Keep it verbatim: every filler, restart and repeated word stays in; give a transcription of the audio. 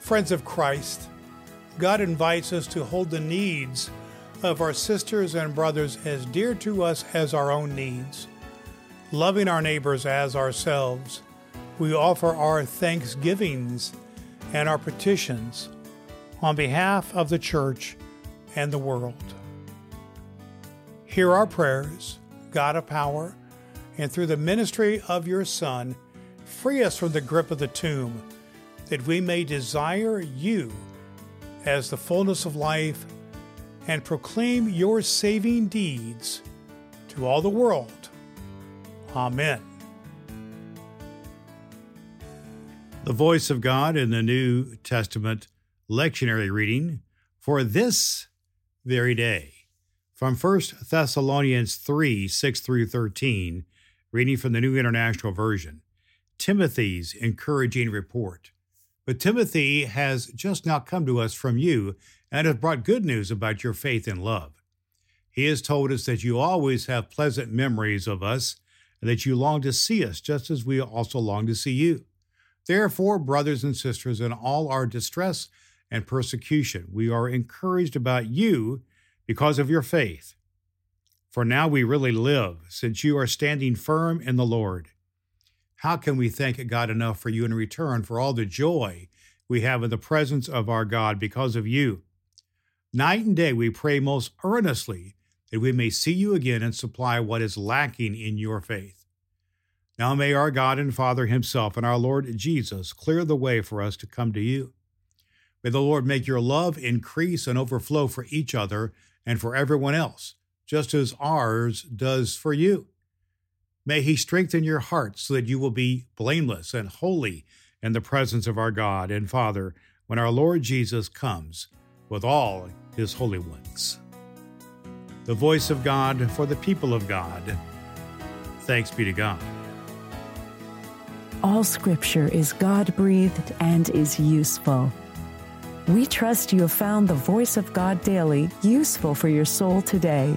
Friends of Christ, God invites us to hold the needs of our sisters and brothers as dear to us as our own needs. Loving our neighbors as ourselves, we offer our thanksgivings and our petitions on behalf of the church and the world. Hear our prayers, God of power, and through the ministry of your Son, free us from the grip of the tomb, that we may desire you as the fullness of life and proclaim your saving deeds to all the world. Amen. The Voice of God in the New Testament lectionary reading for this very day, from First Thessalonians three, six through thirteen, reading from the New International Version, Timothy's encouraging report. But Timothy has just now come to us from you and has brought good news about your faith and love. He has told us that you always have pleasant memories of us and that you long to see us just as we also long to see you. Therefore, brothers and sisters, in all our distress and persecution, we are encouraged about you because of your faith. For now we really live, since you are standing firm in the Lord. How can we thank God enough for you in return for all the joy we have in the presence of our God because of you? Night and day we pray most earnestly that we may see you again and supply what is lacking in your faith. Now may our God and Father himself and our Lord Jesus clear the way for us to come to you. May the Lord make your love increase and overflow for each other and for everyone else, just as ours does for you. May he strengthen your heart so that you will be blameless and holy in the presence of our God and Father when our Lord Jesus comes with all his holy ones. The Voice of God for the people of God. Thanks be to God. All Scripture is God-breathed and is useful. We trust you have found the Voice of God Daily useful for your soul today.